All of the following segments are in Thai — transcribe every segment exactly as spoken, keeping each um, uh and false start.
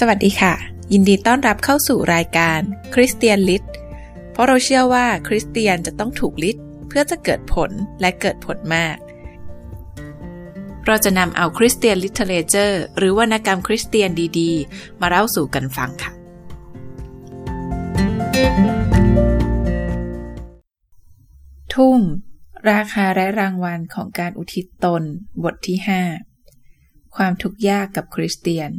สวัสดีค่ะยินดีต้อนรับเข้าสู่รายการคริสเตียนลิทเพราะเราเชื่อว่าคริสเตียนจะต้องถูกลิทเพื่อจะเกิดผลและเกิดผลมากเราจะนำเอาคริสเตียนลิทเทเรเจอร์หรือวรรณกรรมคริสเตียนดีๆมาเล่าสู่กันฟังค่ะทุ่มราคาและรางวัลของการอุทิศตนบทที่ห้าความทุกข์ยากกับคริสเตียน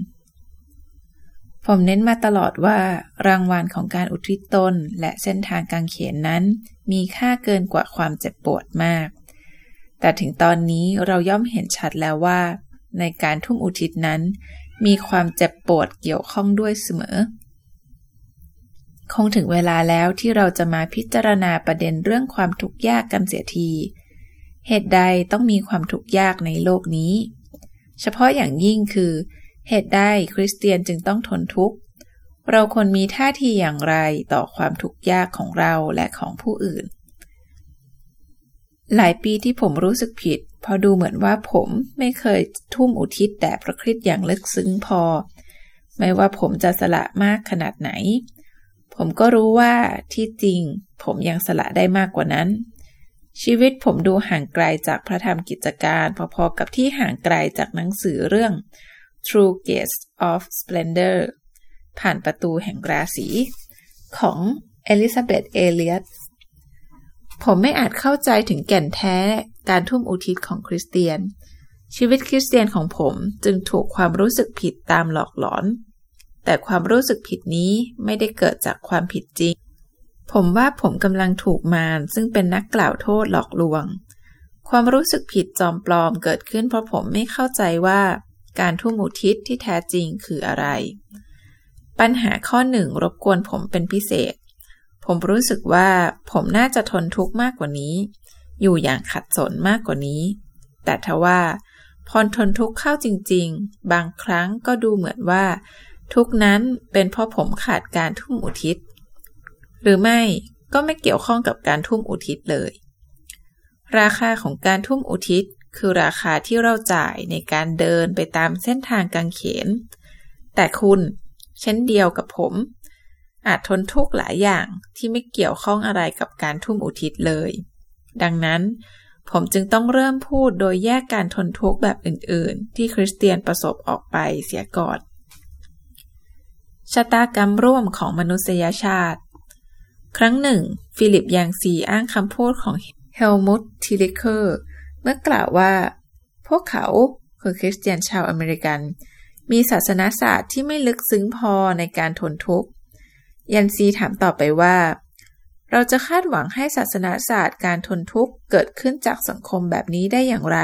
ผมเน้นมาตลอดว่ารางวัลของการอุทิศตนและเส้นทางการเขียนนั้นมีค่าเกินกว่าความเจ็บปวดมากแต่ถึงตอนนี้เราย่อมเห็นชัดแล้วว่าในการทุ่มอุทิศนั้นมีความเจ็บปวดเกี่ยวข้องด้วยเสมอคงถึงเวลาแล้วที่เราจะมาพิจารณาประเด็นเรื่องความทุกข์ยากกันเสียทีเหตุใดต้องมีความทุกข์ยากในโลกนี้เฉพาะอย่างยิ่งคือเหตุใดคริสเตียนจึงต้องทนทุกข์เราควรมีท่าทีอย่างไรต่อความทุกข์ยากของเราและของผู้อื่นหลายปีที่ผมรู้สึกผิดพอดูเหมือนว่าผมไม่เคยทุ่มอุทิศแด่พระคริสต์อย่างลึกซึ้งพอไม่ว่าผมจะสละมากขนาดไหนผมก็รู้ว่าที่จริงผมยังสละได้มากกว่านั้นชีวิตผมดูห่างไกลจากพระธรรมกิจการพอๆกับที่ห่างไกลจากหนังสือเรื่อง True Gates of Splendor ผ่านประตูแห่งราศีของเอลิซาเบธเอเลียตผมไม่อาจเข้าใจถึงแก่นแท้การทุ่มอุทิศของคริสเตียนชีวิตคริสเตียนของผมจึงถูกความรู้สึกผิดตามหลอกหลอนแต่ความรู้สึกผิดนี้ไม่ได้เกิดจากความผิดจริงผมว่าผมกำลังถูกมารซึ่งเป็นนักกล่าวโทษหลอกลวงความรู้สึกผิดจอมปลอมเกิดขึ้นเพราะผมไม่เข้าใจว่าการทุ่มอุทิศที่แท้จริงคืออะไรปัญหาข้อหนึ่งรบกวนผมเป็นพิเศษผมรู้สึกว่าผมน่าจะทนทุกข์มากกว่านี้อยู่อย่างขัดสนมากกว่านี้แต่ทว่าพอทนทุกข์เข้าจริงๆบางครั้งก็ดูเหมือนว่าทุกนั้นเป็นเพราะผมขาดการทุ่มอุทิศหรือไม่ก็ไม่เกี่ยวข้องกับการทุ่มอุทิศเลยราคาของการทุ่มอุทิศคือราคาที่เราจ่ายในการเดินไปตามเส้นทางกางเขนแต่คุณเช่นเดียวกับผมอาจทนทุกข์หลายอย่างที่ไม่เกี่ยวข้องอะไรกับการทุ่มอุทิศเลยดังนั้นผมจึงต้องเริ่มพูดโดยแยกการทนทุกข์แบบอื่นๆที่คริสเตียนประสบออกไปเสียก่อนชะตากรรมร่วมของมนุษยชาติครั้งหนึ่งฟิลิปยังซีอ้างคำพูดของเฮลมุต ทิลลิเคอร์เมื่อกล่าวว่าพวกเขาคือคริสเตียนชาวอเมริกันมีศาสนศาสตร์ที่ไม่ลึกซึ้งพอในการทนทุกข์ยันซีถามต่อไปว่าเราจะคาดหวังให้ศาสนศาสตร์การทนทุกข์เกิดขึ้นจากสังคมแบบนี้ได้อย่างไร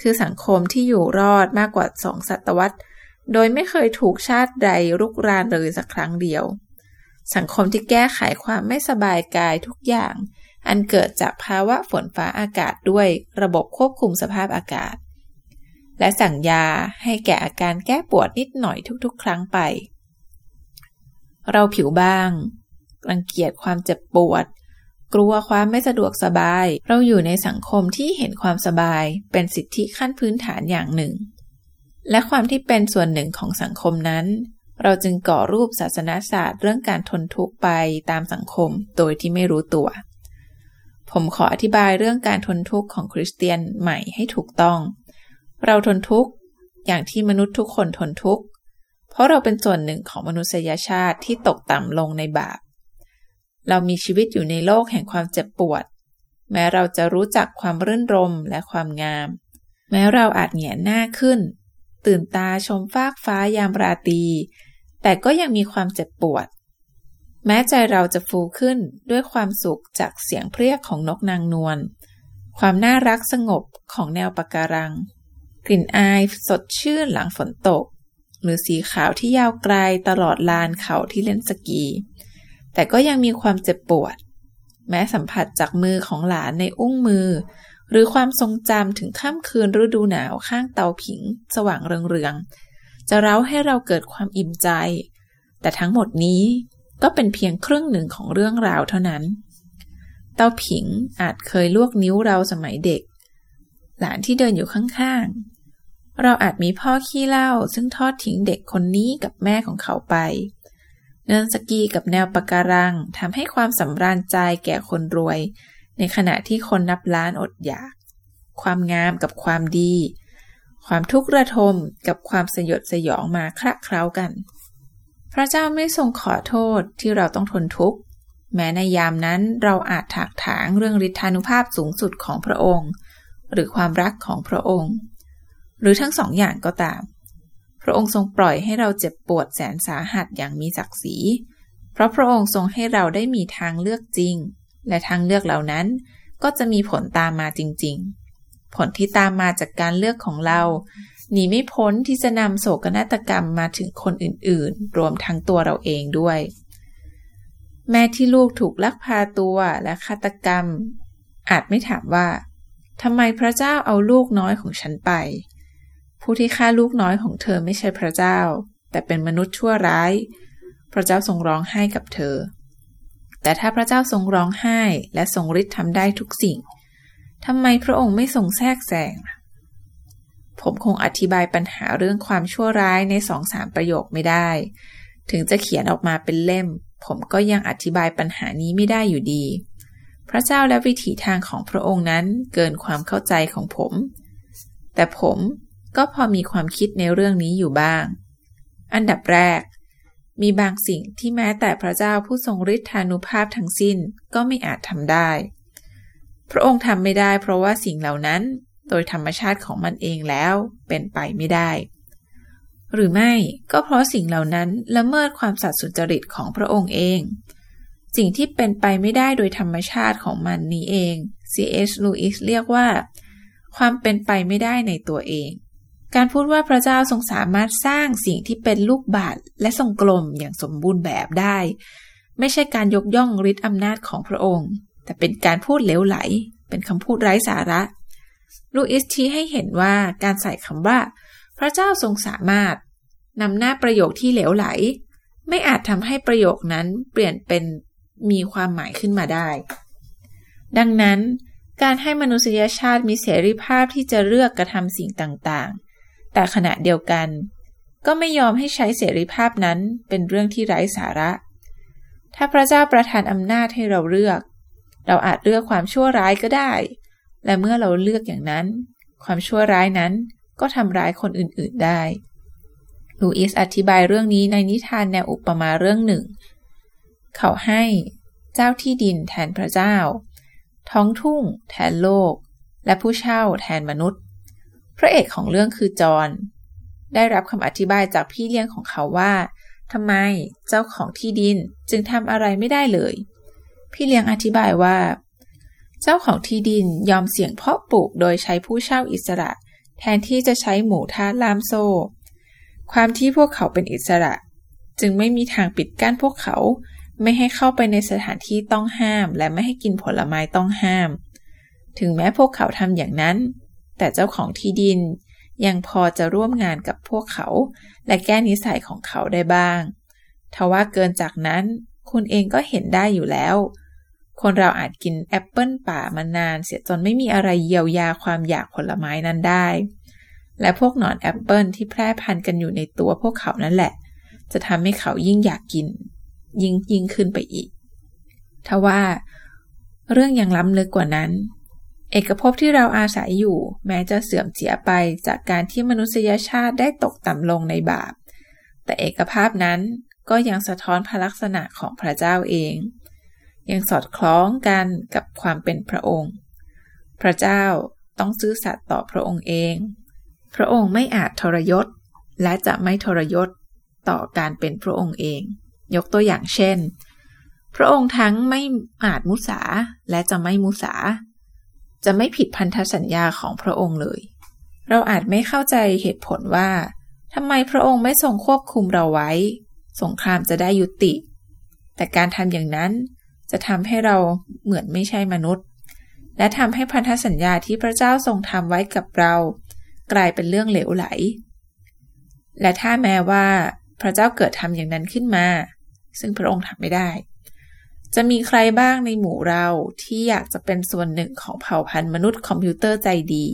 คือสังคมที่อยู่รอดมากกว่าสองศตวรรษโดยไม่เคยถูกชาติใดรุกรานเลยสักครั้งเดียวสังคมที่แก้ไขความไม่สบายกายทุกอย่างอันเกิดจากภาวะฝนฟ้าอากาศด้วยระบบควบคุมสภาพอากาศและสั่งยาให้แก่อาการแก้ปวดนิดหน่อยทุกๆครั้งไปเราผิวบางรังเกียจความเจ็บปวดกลัวความไม่สะดวกสบายเราอยู่ในสังคมที่เห็นความสบายเป็นสิทธิขั้นพื้นฐานอย่างหนึ่งและความที่เป็นส่วนหนึ่งของสังคมนั้นเราจึงก่อรูปศาสนศาสตร์เรื่องการทนทุกข์ไปตามสังคมโดยที่ไม่รู้ตัวผมขออธิบายเรื่องการทนทุกข์ของคริสเตียนใหม่ให้ถูกต้องเราทนทุกข์อย่างที่มนุษย์ทุกคนทนทุกข์เพราะเราเป็นส่วนหนึ่งของมนุษยชาติที่ตกต่ำลงในบาปเรามีชีวิตอยู่ในโลกแห่งความเจ็บปวดแม้เราจะรู้จักความรื่นรมย์และความงามแม้เราอาจเหงี่ยหน้าขึ้นตื่นตาชมฟากฟ้ายามราตรีแต่ก็ยังมีความเจ็บปวดแม้ใจเราจะฟูขึ้นด้วยความสุขจากเสียงเพรียกของนกนางนวลความน่ารักสงบของแนวปะการังกลิ่นอายสดชื่นหลังฝนตกหรือสีขาวที่ยาวไกลตลอดลานเขาที่เล่นสกีแต่ก็ยังมีความเจ็บปวดแม้สัมผัสจากมือของหลานในอุ้งมือหรือความทรงจำถึงค่ำคืนฤดูหนาวข้างเตาผิงสว่างเรืองๆจะเร้าให้เราเกิดความอิ่มใจแต่ทั้งหมดนี้ก็เป็นเพียงครึ่งหนึ่งของเรื่องราวเท่านั้นเตาผิงอาจเคยลวกนิ้วเราสมัยเด็กหลานที่เดินอยู่ข้าง เราอาจมีพ่อขี้เหล้าซึ่งทอดทิ้งเด็กคนนี้กับแม่ของเขาไปเนินสกีกับแนวปะการังทำให้ความสำราญใจแก่คนรวยในขณะที่คนนับล้านอดอยากความงามกับความดีความทุกข์ระทมกับความสยดสยองมาคละเคล้ากันพระเจ้าไม่ทรงขอโทษที่เราต้องทนทุกข์แม้ในยามนั้นเราอาจถากถางเรื่องฤทธานุภาพสูงสุดของพระองค์หรือความรักของพระองค์หรือทั้งสองอย่างก็ตามพระองค์ทรงปล่อยให้เราเจ็บปวดแสนสาหัสอย่างมีศักดิ์ศรีเพราะพระองค์ทรงให้เราได้มีทางเลือกจริงและทางเลือกเหล่านั้นก็จะมีผลตามมาจริงๆผลที่ตามมาจากการเลือกของเราหนีไม่พ้นที่จะนำโศกนาฏกรรมมาถึงคนอื่นๆรวมทั้งตัวเราเองด้วยแม่ที่ลูกถูกลักพาตัวและฆาตกรรมอาจไม่ถามว่าทำไมพระเจ้าเอาลูกน้อยของฉันไปผู้ที่ฆ่าลูกน้อยของเธอไม่ใช่พระเจ้าแต่เป็นมนุษย์ชั่วร้ายพระเจ้าทรงร้องไห้กับเธอแต่ถ้าพระเจ้าทรงร้องไห้และทรงฤทธิ์ทำได้ทุกสิ่งทำไมพระองค์ไม่ทรงแทรกแซงผมคงอธิบายปัญหาเรื่องความชั่วร้ายใน สองถึงสาม ประโยคไม่ได้ถึงจะเขียนออกมาเป็นเล่มผมก็ยังอธิบายปัญหานี้ไม่ได้อยู่ดีพระเจ้าและวิถีทางของพระองค์นั้นเกินความเข้าใจของผมแต่ผมก็พอมีความคิดในเรื่องนี้อยู่บ้างอันดับแรกมีบางสิ่งที่แม้แต่พระเจ้าผู้ทรงฤทธานุภาพทั้งสิ้นก็ไม่อาจทำได้พระองค์ทำไม่ได้เพราะว่าสิ่งเหล่านั้นโดยธรรมชาติของมันเองแล้วเป็นไปไม่ได้หรือไม่ก็เพราะสิ่งเหล่านั้นละเมิดความสัตย์สุจริตของพระองค์เองสิ่งที่เป็นไปไม่ได้โดยธรรมชาติของมันนี้เอง ซี เอช Lewis เรียกว่าความเป็นไปไม่ได้ในตัวเองการพูดว่าพระเจ้าทรงสามารถสร้างสิ่งที่เป็นลูกบาศก์และทรงกลมอย่างสมบูรณ์แบบได้ไม่ใช่การยกย่องฤทธิ์อำนาจของพระองค์แต่เป็นการพูดเหลวไหลเป็นคำพูดไร้สาระลูอิสชี้ให้เห็นว่าการใส่คำว่าพระเจ้าทรงสามารถนำหน้าประโยคที่เหลวไหลไม่อาจทำให้ประโยคนั้นเปลี่ยนเป็นมีความหมายขึ้นมาได้ดังนั้นการให้มนุษยชาติมีเสรีภาพที่จะเลือกกระทำสิ่งต่างๆแต่ขณะเดียวกันก็ไม่ยอมให้ใช้เสรีภาพนั้นเป็นเรื่องที่ไร้สาระถ้าพระเจ้าประทานอำนาจให้เราเลือกเราอาจเลือกความชั่วร้ายก็ได้และเมื่อเราเลือกอย่างนั้นความชั่วร้ายนั้นก็ทำร้ายคนอื่นๆได้ลูอิสอธิบายเรื่องนี้ในนิทานแนวอุปมาเรื่องหนึ่งเขาให้เจ้าที่ดินแทนพระเจ้าท้องทุ่งแทนโลกและผู้เช่าแทนมนุษย์พระเอกของเรื่องคือจอห์นได้รับคำอธิบายจากพี่เลี้ยงของเขาว่าทำไมเจ้าของที่ดินจึงทำอะไรไม่ได้เลยพี่เลี้ยงอธิบายว่าเจ้าของที่ดินยอมเสี่ยงเพาะปลูกโดยใช้ผู้เช่าอิสระแทนที่จะใช้หมู่ทาสล่ามโซ่ความที่พวกเขาเป็นอิสระจึงไม่มีทางปิดกั้นพวกเขาไม่ให้เข้าไปในสถานที่ต้องห้ามและไม่ให้กินผลไม้ต้องห้ามถึงแม้พวกเขาทำอย่างนั้นแต่เจ้าของที่ดินยังพอจะร่วมงานกับพวกเขาและแก้นิสัยของเขาได้บ้างทว่าเกินจากนั้นคุณเองก็เห็นได้อยู่แล้วคนเราอาจกินแอปเปิ้ลป่ามานานเสียจนไม่มีอะไรเยียวยาความอยากผลไม้นั้นได้และพวกหนอนแอปเปิ้ลที่แพร่พันธุ์กันอยู่ในตัวพวกเขานั่นแหละจะทำให้เขายิ่งอยากกินยิ่งยิ่งขึ้นไปอีกทว่าเรื่องยังล้ำลึกกว่านั้นเอกภพที่เราอาศัยอยู่แม้จะเสื่อมเสียไปจากการที่มนุษยชาติได้ตกต่ำลงในบาปแต่เอกภาพนั้นก็ยังสะท้อนพระลักษณะของพระเจ้าเองยังสอดคล้องกันกับความเป็นพระองค์พระเจ้าต้องซื่อสัตย์ต่อพระองค์เองพระองค์ไม่อาจทรยศและจะไม่ทรยศต่อการเป็นพระองค์เองยกตัวอย่างเช่นพระองค์ทั้งไม่อาจมุสาและจะไม่มุสาจะไม่ผิดพันธสัญญาของพระองค์เลยเราอาจไม่เข้าใจเหตุผลว่าทำไมพระองค์ไม่ทรงควบคุมเราไว้สงครามจะได้ยุติแต่การทำอย่างนั้นจะทำให้เราเหมือนไม่ใช่มนุษย์และทำให้พันธสัญญาที่พระเจ้าทรงทำไว้กับเรากลายเป็นเรื่องเหลวไหลและถ้าแม้ว่าพระเจ้าเกิดทำอย่างนั้นขึ้นมาซึ่งพระองค์ทำไม่ได้จะมีใครบ้างในหมู่เราที่อยากจะเป็นส่วนหนึ่งของเผ่าพันธุ์มนุษย์คอมพิวเตอร์ใจดี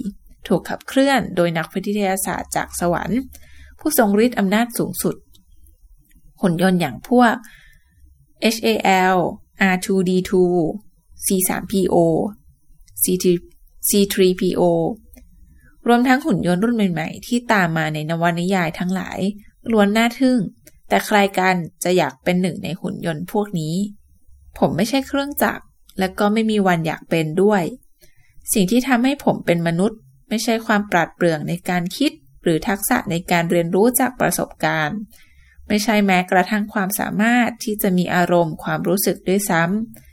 ถูกขับเคลื่อนโดยนักวิทยาศาสตร์จากสวรรค์ผู้ทรงฤทธิ์อำนาจสูงสุดหุ่นยนต์อย่างพวก เอช เอ แอล อาร์ ทู ดี ทู ซี ทรี พี โอ ซี ทรี พี โอ รวมทั้งหุ่นยนต์รุ่นใหม่ๆที่ตามมาในนวนิยายทั้งหลายล้วนน่าทึ่งแต่ใครกันจะอยากเป็นหนึ่งในหุ่นยนต์พวกนี้ผมไม่ใช่เครื่องจักรและก็ไม่มีวันอยากเป็นด้วยสิ่งที่ทำให้ผมเป็นมนุษย์ไม่ใช่ความปราดเปรื่องในการคิดหรือทักษะในการเรียนรู้จากประสบการณ์ไม่ใช่แม้กระทั่งความสามารถที่จะมีอารมณ์ความรู้สึกด้วยซ้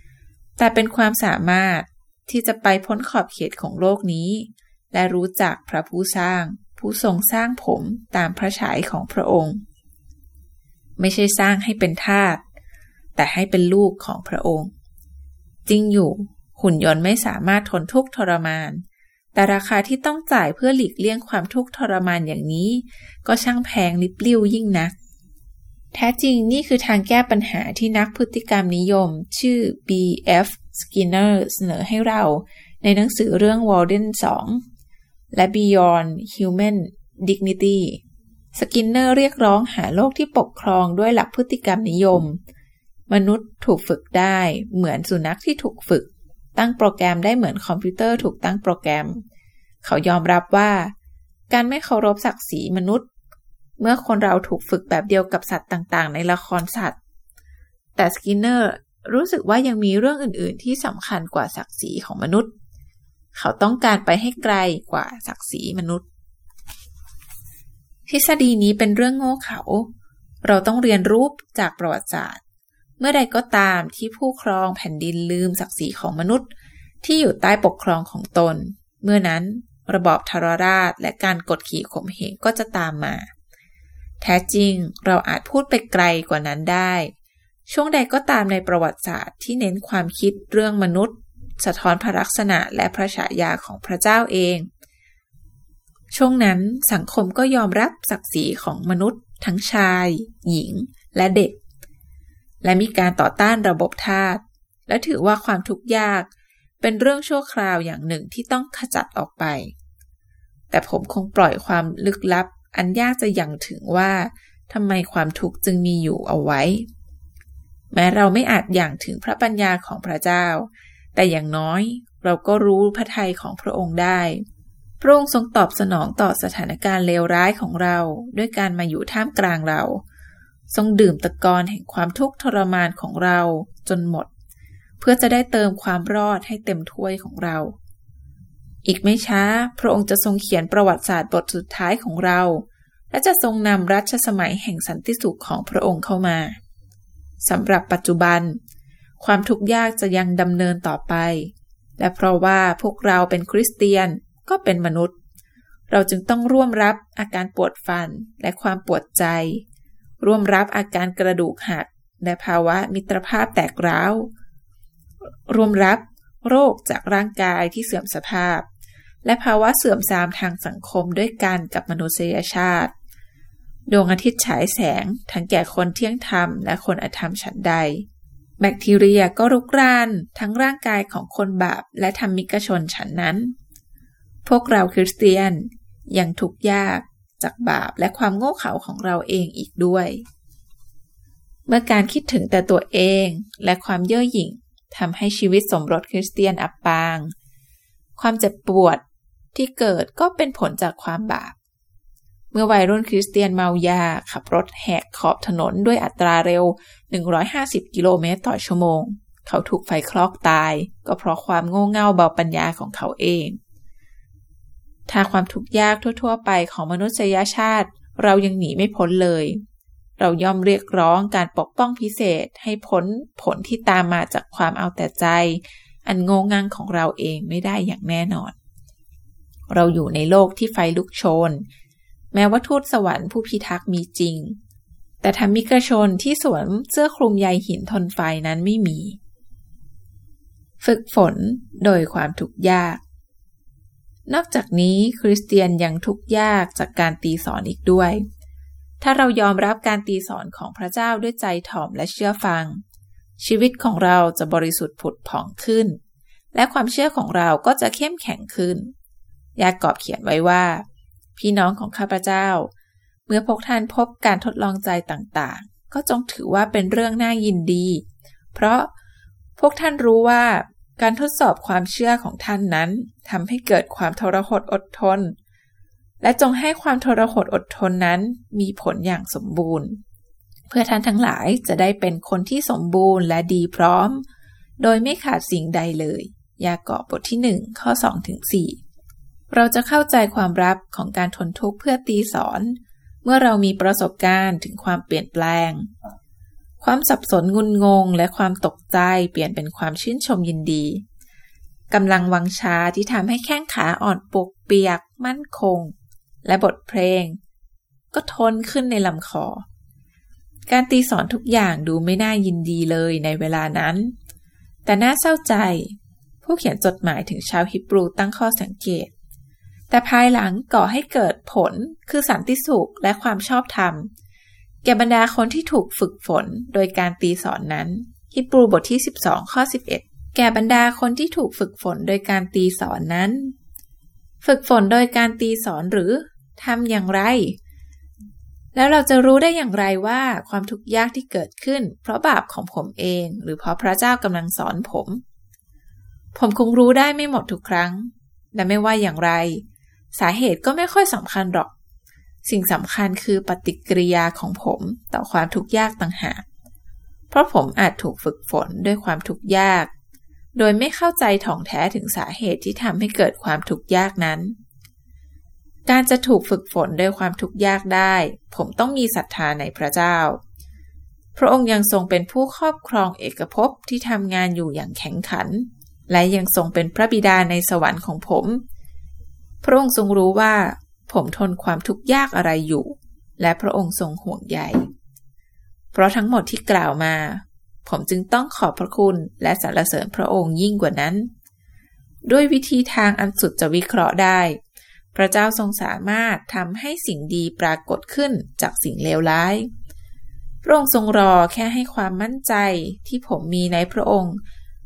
ำแต่เป็นความสามารถที่จะไปพ้นขอบเขตของโลกนี้และรู้จักพระผู้สร้างผู้ทรงสร้างผมตามพระฉายของพระองค์ไม่ใช่สร้างให้เป็นทาสแต่ให้เป็นลูกของพระองค์จริงอยู่หุ่นยนต์ไม่สามารถทนทุกข์ทรมานแต่ราคาที่ต้องจ่ายเพื่อหลีกเลี่ยงความทุกข์ทรมานอย่างนี้ก็ช่างแพงลิบลิ่วยิ่งนักแท้จริงนี่คือทางแก้ปัญหาที่นักพฤติกรรมนิยมชื่อ บี เอฟ Skinner เสนอให้เราในหนังสือเรื่อง Walden ทู และ Beyond Human Dignity Skinner เรียกร้องหาโลกที่ปกครองด้วยหลักพฤติกรรมนิยมมนุษย์ถูกฝึกได้เหมือนสุนัขที่ถูกฝึกตั้งโปรแกรมได้เหมือนคอมพิวเตอร์ถูกตั้งโปรแกรมเขายอมรับว่าการไม่เคารพศักดิ์ศรีมนุษย์เมื่อคนเราถูกฝึกแบบเดียวกับสัตว์ต่างๆในละครสัตว์แต่สกินเนอร์รู้สึกว่ายังมีเรื่องอื่นๆที่สำคัญกว่าศักดิ์ศรีของมนุษย์เขาต้องการไปให้ไกลกว่าศักดิ์ศรีมนุษย์ทฤษฎีนี้เป็นเรื่องโง่เขลาเราต้องเรียนรู้จากประวัติศาสตร์เมื่อใดก็ตามที่ผู้ครองแผ่นดินลืมศักดิ์ศรีของมนุษย์ที่อยู่ใต้ปกครองของตนเมื่อนั้นระบอบทรราชและการกดขี่ข่มเหงก็จะตามมาแท้จริงเราอาจพูดไปไกลกว่านั้นได้ช่วงใดก็ตามในประวัติศาสตร์ที่เน้นความคิดเรื่องมนุษย์สะท้อนพระลักษณะและพระฉายาของพระเจ้าเองช่วงนั้นสังคมก็ยอมรับศักดิ์ศรีของมนุษย์ทั้งชายหญิงและเด็กและมีการต่อต้านระบบทาสและถือว่าความทุกข์ยากเป็นเรื่องชั่วคราวอย่างหนึ่งที่ต้องขจัดออกไปแต่ผมคงปล่อยความลึกลับอันยากจะยังถึงว่าทำไมความทุกข์จึงมีอยู่เอาไว้แม้เราไม่อาจยังถึงพระปัญญาของพระเจ้าแต่อย่างน้อยเราก็รู้พระทัยของพระองค์ได้พระองค์ทรงตอบสนองต่อสถานการณ์เลวร้ายของเราด้วยการมาอยู่ท่ามกลางเราทรงดื่มตะกอนแห่งความทุกข์ทรมานของเราจนหมดเพื่อจะได้เติมความรอดให้เต็มถ้วยของเราอีกไม่ช้าพระองค์จะทรงเขียนประวัติศาสตร์บทสุดท้ายของเราและจะทรงนำรัชสมัยแห่งสันติสุขของพระองค์เข้ามาสำหรับปัจจุบันความทุกข์ยากจะยังดำเนินต่อไปและเพราะว่าพวกเราเป็นคริสเตียนก็เป็นมนุษย์เราจึงต้องร่วมรับอาการปวดฟันและความปวดใจร่วมรับอาการกระดูกหักและภาวะมิตรภาพแตกร้าวร่วมรับโรคจากร่างกายที่เสื่อมสภาพและภาวะเสื่อมทรามทางสังคมด้วยกันกับมนุษยชาติดวงอาทิตย์ฉายแสงทั้งแก่คนเที่ยงธรรมและคนอธรรมฉันใดแบคทีเรียก็รุกรานทั้งร่างกายของคนบาปและธรรมิกชนฉันนั้นพวกเราคริสเตียนยังทุกข์ยากจากบาปและความโง่เขลาของเราเองอีกด้วยเมื่อการคิดถึงแต่ตัวเองและความเย่อหยิ่งทำให้ชีวิตสมรสคริสเตียนอับปางความเจ็บปวดที่เกิดก็เป็นผลจากความบาปเมื่อวัยรุ่นคริสเตียนเมายาขับรถแหกขอบถนนด้วยอัตราเร็วหนึ่งร้อยห้าสิบกิโลเมตรต่อชั่วโมงเขาถูกไฟคลอกตายก็เพราะความโง่เง่าเบาปัญญาของเขาเองถ้าความทุกข์ยากทั่วๆไปของมนุษยชาติเรายังหนีไม่พ้นเลยเราย่อมเรียกร้องการปกป้องพิเศษให้พ้นผลที่ตามมาจากความเอาแต่ใจอันโง่งั่งของเราเองไม่ได้อย่างแน่นอนเราอยู่ในโลกที่ไฟลุกโชนแม้ว่าทูตสวรรค์ผู้พิทักษ์มีจริงแต่ธรรมิกชนที่สวมเสื้อคลุมใยหินทนไฟนั้นไม่มีฝึกฝนโดยความทุกข์ยากนอกจากนี้คริสเตียนยังทุกข์ยากจากการตีสอนอีกด้วยถ้าเรายอมรับการตีสอนของพระเจ้าด้วยใจถ่อมและเชื่อฟังชีวิตของเราจะบริสุทธิ์ผุดผ่องขึ้นและความเชื่อของเราก็จะเข้มแข็งขึ้น ยากอบเขียนไว้ว่าพี่น้องของข้าพเจ้าเมื่อพวกท่านพบการทดลองใจต่างๆก็จงถือว่าเป็นเรื่องน่ายินดีเพราะพวกท่านรู้ว่าการทดสอบความเชื่อของท่านนั้นทำให้เกิดความทรหดอดทนและจงให้ความทรหดอดทนนั้นมีผลอย่างสมบูรณ์เพื่อท่านทั้งหลายจะได้เป็นคนที่สมบูรณ์และดีพร้อมโดยไม่ขาดสิ่งใดเลยยากอบบทที่หนึ่งข้อสองถึงสี่เราจะเข้าใจความลับของการทนทุกข์เพื่อตีสอนเมื่อเรามีประสบการณ์ถึงความเปลี่ยนแปลงความสับสนงุนงงและความตกใจเปลี่ยนเป็นความชื่นชมยินดีกำลังวังชาที่ทำให้แข้งขาอ่อนปวกเปียกมั่นคงและบทเพลงก็ทนขึ้นในลำคอการตีสอนทุกอย่างดูไม่น่ายินดีเลยในเวลานั้นแต่น่าเศร้าใจผู้เขียนจดหมายถึงชาวฮิบรูตั้งข้อสังเกตแต่ภายหลังก่อให้เกิดผลคือสันติสุขและความชอบธรรมแก่บรรดาคนที่ถูกฝึกฝนโดยการตีสอนนั้นฮิบรูบทที่สิบสองข้อสิบเอ็ดแก่บรรดาคนที่ถูกฝึกฝนโดยการตีสอนนั้นฝึกฝนโดยการตีสอนหรือทำอย่างไรแล้วเราจะรู้ได้อย่างไรว่าความทุกข์ยากที่เกิดขึ้นเพราะบาปของผมเองหรือเพราะพระเจ้ากำลังสอนผมผมคงรู้ได้ไม่หมดทุกครั้งและไม่ว่าอย่างไรสาเหตุก็ไม่ค่อยสำคัญหรอกสิ่งสำคัญคือปฏิกิริยาของผมต่อความทุกข์ยากต่างหากเพราะผมอาจถูกฝึกฝนด้วยความทุกข์ยากโดยไม่เข้าใจถ่องแท้ถึงสาเหตุที่ทำให้เกิดความทุกข์ยากนั้นการจะถูกฝึกฝนด้วยความทุกข์ยากได้ผมต้องมีศรัทธาในพระเจ้าพระองค์ยังทรงเป็นผู้ครอบครองเอกภพที่ทำงานอยู่อย่างแข็งขันและยังทรงเป็นพระบิดาในสวรรค์ของผมพระองค์ทรงรู้ว่าผมทนความทุกข์ยากอะไรอยู่และพระองค์ทรงห่วงใยเพราะทั้งหมดที่กล่าวมาผมจึงต้องขอบพระคุณและสรรเสริญพระองค์ยิ่งกว่านั้นด้วยวิธีทางอันสุดจะวิเคราะห์ได้พระเจ้าทรงสามารถทำให้สิ่งดีปรากฏขึ้นจากสิ่งเลวร้ายพระองค์ทรงรอแค่ให้ความมั่นใจที่ผมมีในพระองค์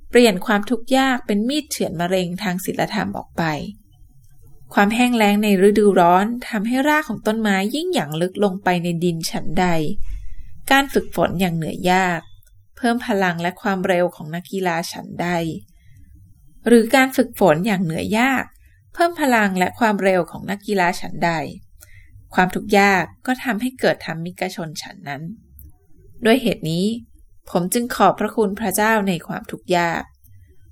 เปลี่ยนความทุกข์ยากเป็นมีดเฉือนมะเร็งทางศีลธรรมออกไปความแห้งแล้งในฤดูร้อนทำให้รากของต้นไม้ยิ่งหยั่งลึกลงไปในดินฉันใดการฝึกฝนอย่างเหนื่อยยากเพิ่มพลังและความเร็วของนักกีฬาฉันใดหรือการฝึกฝนอย่างเหนื่อยยากเพิ่มพลังและความเร็วของนักกีฬาฉันใดความทุกข์ยากก็ทำให้เกิดธรรมิกชนฉันนั้นด้วยเหตุนี้ผมจึงขอบพระคุณพระเจ้าในความทุกข์ยาก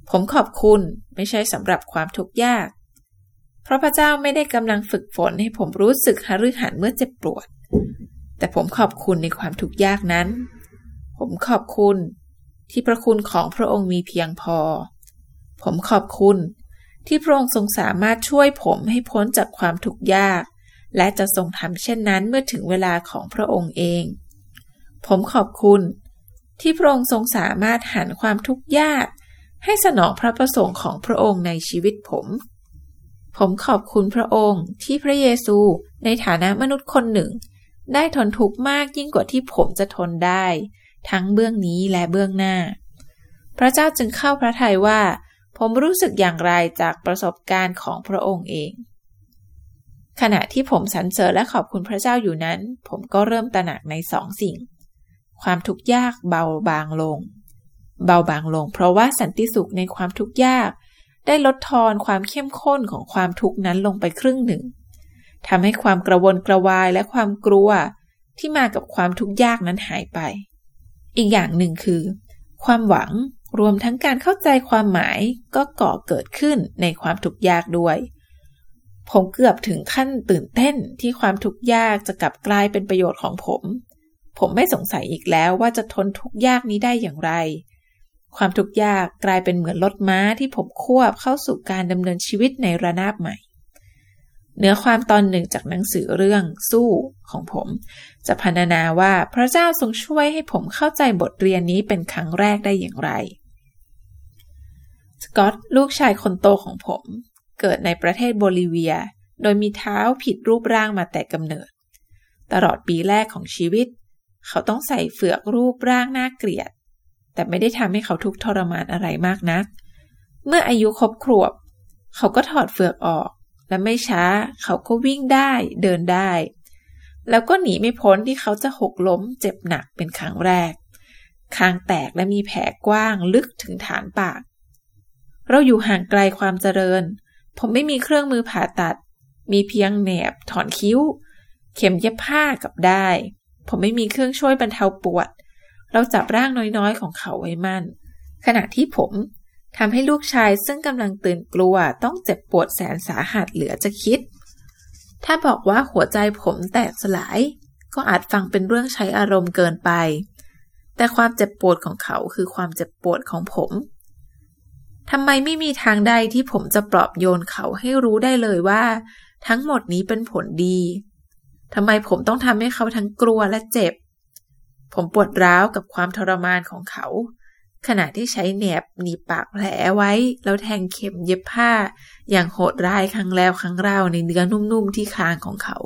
ผมขอบคุณไม่ใช่สำหรับความทุกข์ยากเพราะพระเจ้าไม่ได้กำลังฝึกฝนให้ผมรู้สึกหฤหันเมื่อเจ็บปวดแต่ผมขอบคุณในความทุกข์ยากนั้นผมขอบคุณที่พระคุณของพระองค์มีเพียงพอผมขอบคุณที่พระองค์ทรงสามารถช่วยผมให้พ้นจากความทุกข์ยากและจะทรงทำเช่นนั้นเมื่อถึงเวลาของพระองค์เองผมขอบคุณที่พระองค์ทรงสามารถหันความทุกข์ยากให้สนองพระประสงค์ของพระองค์ในชีวิตผมผมขอบคุณพระองค์ที่พระเยซูในฐานะมนุษย์คนหนึ่งได้ทนทุกข์มากยิ่งกว่าที่ผมจะทนได้ทั้งเบื้องนี้และเบื้องหน้าพระเจ้าจึงเข้าพระทัยว่าผมรู้สึกอย่างไรจากประสบการณ์ของพระองค์เองขณะที่ผมสรรเสริญและขอบคุณพระเจ้าอยู่นั้นผมก็เริ่มตระหนักในสองสิ่งความทุกข์ยากเบาบางลงเบาบางลงเพราะว่าสันติสุขในความทุกข์ยากได้ลดทอนความเข้มข้นของความทุกข์นั้นลงไปครึ่งหนึ่งทำให้ความกระวนกระวายและความกลัวที่มากับความทุกข์ยากนั้นหายไปอีกอย่างหนึ่งคือความหวังรวมทั้งการเข้าใจความหมายก็ก่อเกิดขึ้นในความทุกข์ยากด้วยผมเกือบถึงขั้นตื่นเต้นที่ความทุกข์ยากจะกลับกลายเป็นประโยชน์ของผมผมไม่สงสัยอีกแล้วว่าจะทนทุกข์ยากนี้ได้อย่างไรความทุกข์ยากกลายเป็นเหมือนรถม้าที่ผมควบเข้าสู่การดำเนินชีวิตในระนาบใหม่เนื้อความตอนหนึ่งจากหนังสือเรื่องสู้ของผมจะพรรณนาว่าพระเจ้าทรงช่วยให้ผมเข้าใจบทเรียนนี้เป็นครั้งแรกได้อย่างไรสกอตลูกชายคนโตของผมเกิดในประเทศโบลิเวียโดยมีเท้าผิดรูปร่างมาแต่กำเนิดตลอดปีแรกของชีวิตเขาต้องใส่เฝือกรูปร่างน่าเกลียดแต่ไม่ได้ทำให้เขาทุกข์ทรมานอะไรมากนักเมื่ออายุครบขวบเขาก็ถอดเฝือกออก และไม่ช้าเขาก็วิ่งได้เดินได้แล้วก็หนีไม่พ้นที่เขาจะหกล้มเจ็บหนักเป็นครั้งแรกคางแตกและมีแผลกว้างลึกถึงฐานปากเราอยู่ห่างไกลความเจริญผมไม่มีเครื่องมือผ่าตัดมีเพียงแหนบถอนคิ้วเข็มเย็บผ้ากับได้ผมไม่มีเครื่องช่วยบรรเทาปวดเราจับร่างน้อยๆของเขาไว้มั่นขณะที่ผมทำให้ลูกชายซึ่งกำลังตื่นกลัวต้องเจ็บปวดแสนสาหัสเหลือจะคิดถ้าบอกว่าหัวใจผมแตกสลายก็อาจฟังเป็นเรื่องใช้อารมณ์เกินไปแต่ความเจ็บปวดของเขาคือความเจ็บปวดของผมทำไมไม่มีทางใดที่ผมจะปลอบโยนเขาให้รู้ได้เลยว่าทั้งหมดนี้เป็นผลดีทำไมผมต้องทำให้เขาทั้งกลัวและเจ็บผมปวดร้าวกับความทรมานของเขาขณะที่ใช้แหนบหนีปากแผลไว้แล้วแทงเข็มเย็บผ้าอย่างโหดร้ายครั้งแล้วครั้งเล่าในเนื้อนุ่มๆที่คางของเขา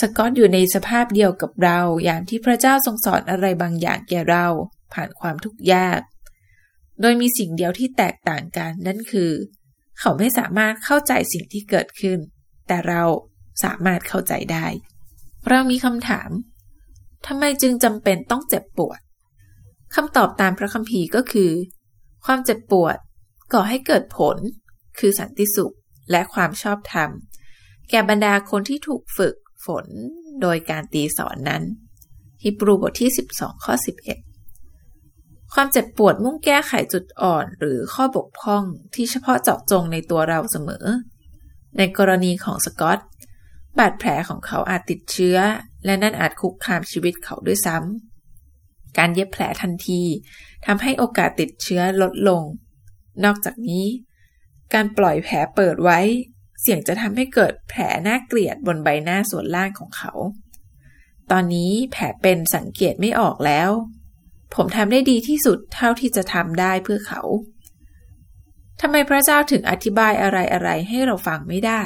สกอตอยู่ในสภาพเดียวกับเราอย่างที่พระเจ้าทรงสอนอะไรบางอย่างแก่เราผ่านความทุกข์ยากโดยมีสิ่งเดียวที่แตกต่างกันนั่นคือเขาไม่สามารถเข้าใจสิ่งที่เกิดขึ้นแต่เราสามารถเข้าใจได้เรามีคำถามทำไมจึงจำเป็นต้องเจ็บปวดคำตอบตามพระคัมภีร์ก็คือความเจ็บปวดก่อให้เกิดผลคือสันติสุขและความชอบธรรมแก่บรรดาคนที่ถูกฝึกฝนโดยการตีสอนนั้นฮีบรูบทที่สิบสองข้อสิบเอ็ดความเจ็บปวดมุ่งแก้ไขจุดอ่อนหรือข้อบกพร่องที่เฉพาะเจาะจงในตัวเราเสมอในกรณีของสกอตบาดแผลของเขาอาจติดเชื้อและนั่นอาจคุกคามชีวิตเขาด้วยซ้ำการเย็บแผลทันทีทำให้โอกาสติดเชื้อลดลงนอกจากนี้การปล่อยแผลเปิดไว้เสี่ยงจะทำให้เกิดแผลน่าเกลียดบนใบหน้าส่วนล่างของเขาตอนนี้แผลเป็นสังเกตไม่ออกแล้วผมทำได้ดีที่สุดเท่าที่จะทำได้เพื่อเขาทำไมพระเจ้าถึงอธิบายอะไรอะไรให้เราฟังไม่ได้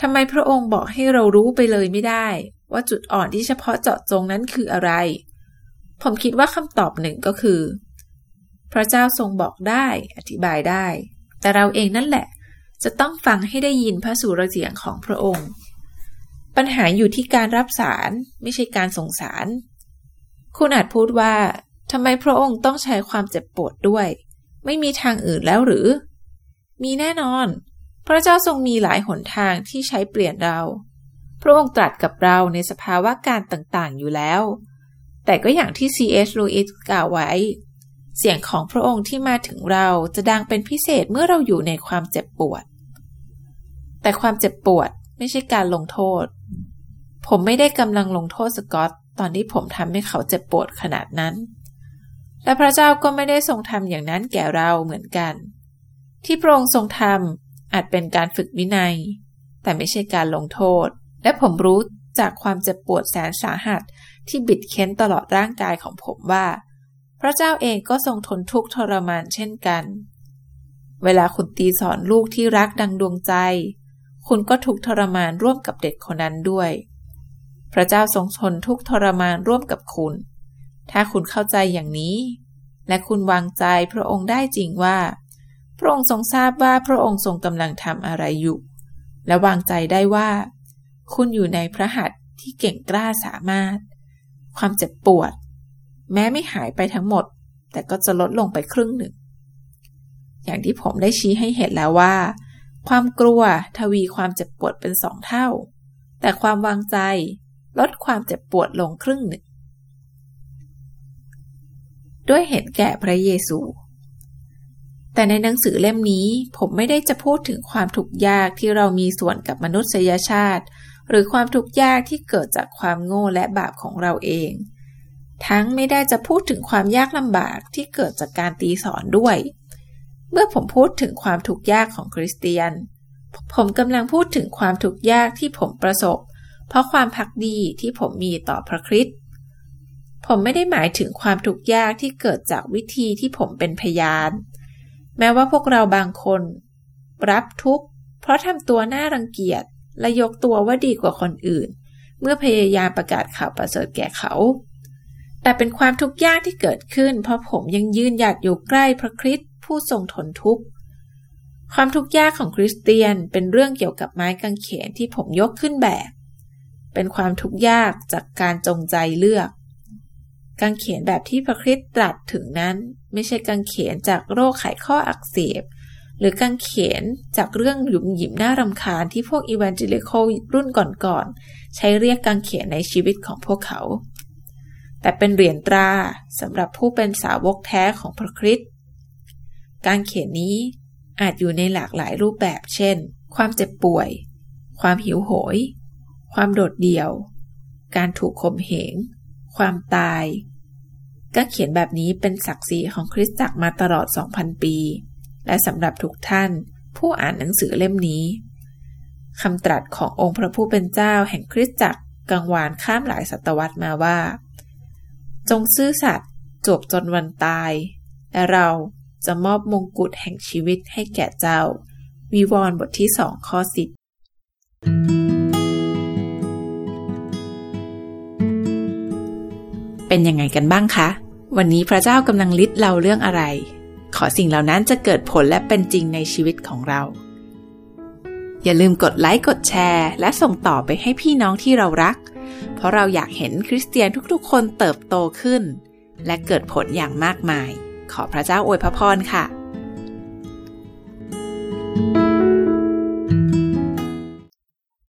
ทำไมพระองค์บอกให้เรารู้ไปเลยไม่ได้ว่าจุดอ่อนที่เฉพาะเจาะจงนั้นคืออะไรผมคิดว่าคำตอบหนึ่งก็คือพระเจ้าทรงบอกได้อธิบายได้แต่เราเองนั่นแหละจะต้องฟังให้ได้ยินพระสุรเสียงของพระองค์ปัญหาอยู่ที่การรับสารไม่ใช่การส่งสารคุณอาจพูดว่าทำไมพระองค์ต้องใช้ความเจ็บปวดด้วยไม่มีทางอื่นแล้วหรือมีแน่นอนพระเจ้าทรงมีหลายหนทางที่ใช้เปลี่ยนเราพระองค์ตรัสกับเราในสภาวะการต่างๆอยู่แล้วแต่ก็อย่างที่ ซี เอส Lewis กล่าวไว้เสียงของพระองค์ที่มาถึงเราจะดังเป็นพิเศษเมื่อเราอยู่ในความเจ็บปวดแต่ความเจ็บปวดไม่ใช่การลงโทษผมไม่ได้กำลังลงโทษสกอตตอนที่ผมทำให้เขาเจ็บปวดขนาดนั้นและพระเจ้าก็ไม่ได้ทรงทำอย่างนั้นแก่เราเหมือนกันที่พระองค์ทรงทำอาจเป็นการฝึกวินัยแต่ไม่ใช่การลงโทษและผมรู้จากความเจ็บปวดแสนสาหัสที่บิดเค้นตลอดร่างกายของผมว่าพระเจ้าเองก็ทรงทนทุกข์ทรมานเช่นกันเวลาคุณตีสอนลูกที่รักดังดวงใจคุณก็ทุกข์ทรมานร่วมกับเด็กคนนั้นด้วยพระเจ้าทรงทนทุกข์ทรมานร่วมกับคุณถ้าคุณเข้าใจอย่างนี้และคุณวางใจพระองค์ได้จริงว่าพระองค์ทรงทราบว่าพระองค์ทรงกำลังทำอะไรอยู่และวางใจได้ว่าคุณอยู่ในพระหัตถ์ที่เก่งกล้าสามารถความเจ็บปวดแม้ไม่หายไปทั้งหมดแต่ก็จะลดลงไปครึ่งหนึ่งอย่างที่ผมได้ชี้ให้เห็นแล้วว่าความกลัวทวีความเจ็บปวดเป็นสองเท่าแต่ความวางใจลดความเจ็บปวดลงครึ่งหนึ่งด้วยเห็นแก่พระเยซูแต่ในหนังสือเล่มนี้ผมไม่ได้จะพูดถึงความทุกข์ยากที่เรามีส่วนกับมนุษยชาติหรือความทุกข์ยากที่เกิดจากความโง่และบาปของเราเองทั้งไม่ได้จะพูดถึงความยากลำบากที่เกิดจากการตีสอนด้วยเมื่อผมพูดถึงความทุกข์ยากของคริสเตียนผมกำลังพูดถึงความทุกข์ยากที่ผมประสบเพราะความภักดีที่ผมมีต่อพระคริสต์ผมไม่ได้หมายถึงความทุกข์ยากที่เกิดจากวิธีที่ผมเป็นพยานแม้ว่าพวกเราบางคนรับทุกข์เพราะทำตัวน่ารังเกียจและยกตัวว่าดีกว่าคนอื่นเมื่อพยายามประกาศข่าวประเสริฐแก่เขาแต่เป็นความทุกข์ยากที่เกิดขึ้นเพราะผมยังยืนหยัดอยู่ใกล้พระคริสต์ผู้ทรงทนทุกข์ ความทุกข์ยากของคริสเตียนเป็นเรื่องเกี่ยวกับไม้กางเขนที่ผมยกขึ้นแบกเป็นความทุกข์ยากจากการจงใจเลือกกางเขนแบบที่พระคริสต์ตรัสถึงนั้นไม่ใช่กางเขนจากโรคไขข้ออักเสบหรือกางเขนจากเรื่องหยุมหยิมน่ารำคาญที่พวกอีวานเจลิคอลรุ่นก่อนๆใช้เรียกกางเขนในชีวิตของพวกเขาแต่เป็นเหรียญตราสำหรับผู้เป็นสาวกแท้ของพระคริสต์กางเขนนี้อาจอยู่ในหลากหลายรูปแบบเช่นความเจ็บป่วยความหิวโหยความโดดเดี่ยวการถูกข่มเหงความตายกางเขนแบบนี้เป็นศักดิ์ศรีของคริสตจักรมาตลอด สองพัน ปีและสำหรับทุกท่านผู้อ่านหนังสือเล่มนี้คำตรัสขององค์พระผู้เป็นเจ้าแห่งคริสตจักรกังวานข้ามหลายศตวรรษมาว่าจงซื่อสัตย์จวบจนวันตายและเราจะมอบมงกุฎแห่งชีวิตให้แก่เจ้าวิวรณ์บทที่สองข้อสิบเป็นยังไงกันบ้างคะวันนี้พระเจ้ากำลังลิดเราเรื่องอะไรขอสิ่งเหล่านั้นจะเกิดผลและเป็นจริงในชีวิตของเราอย่าลืมกดไลค์กดแชร์และส่งต่อไปให้พี่น้องที่เรารักเพราะเราอยากเห็นคริสเตียนทุกๆคนเติบโตขึ้นและเกิดผลอย่างมากมายขอพระเจ้าอวยพระพรค่ะ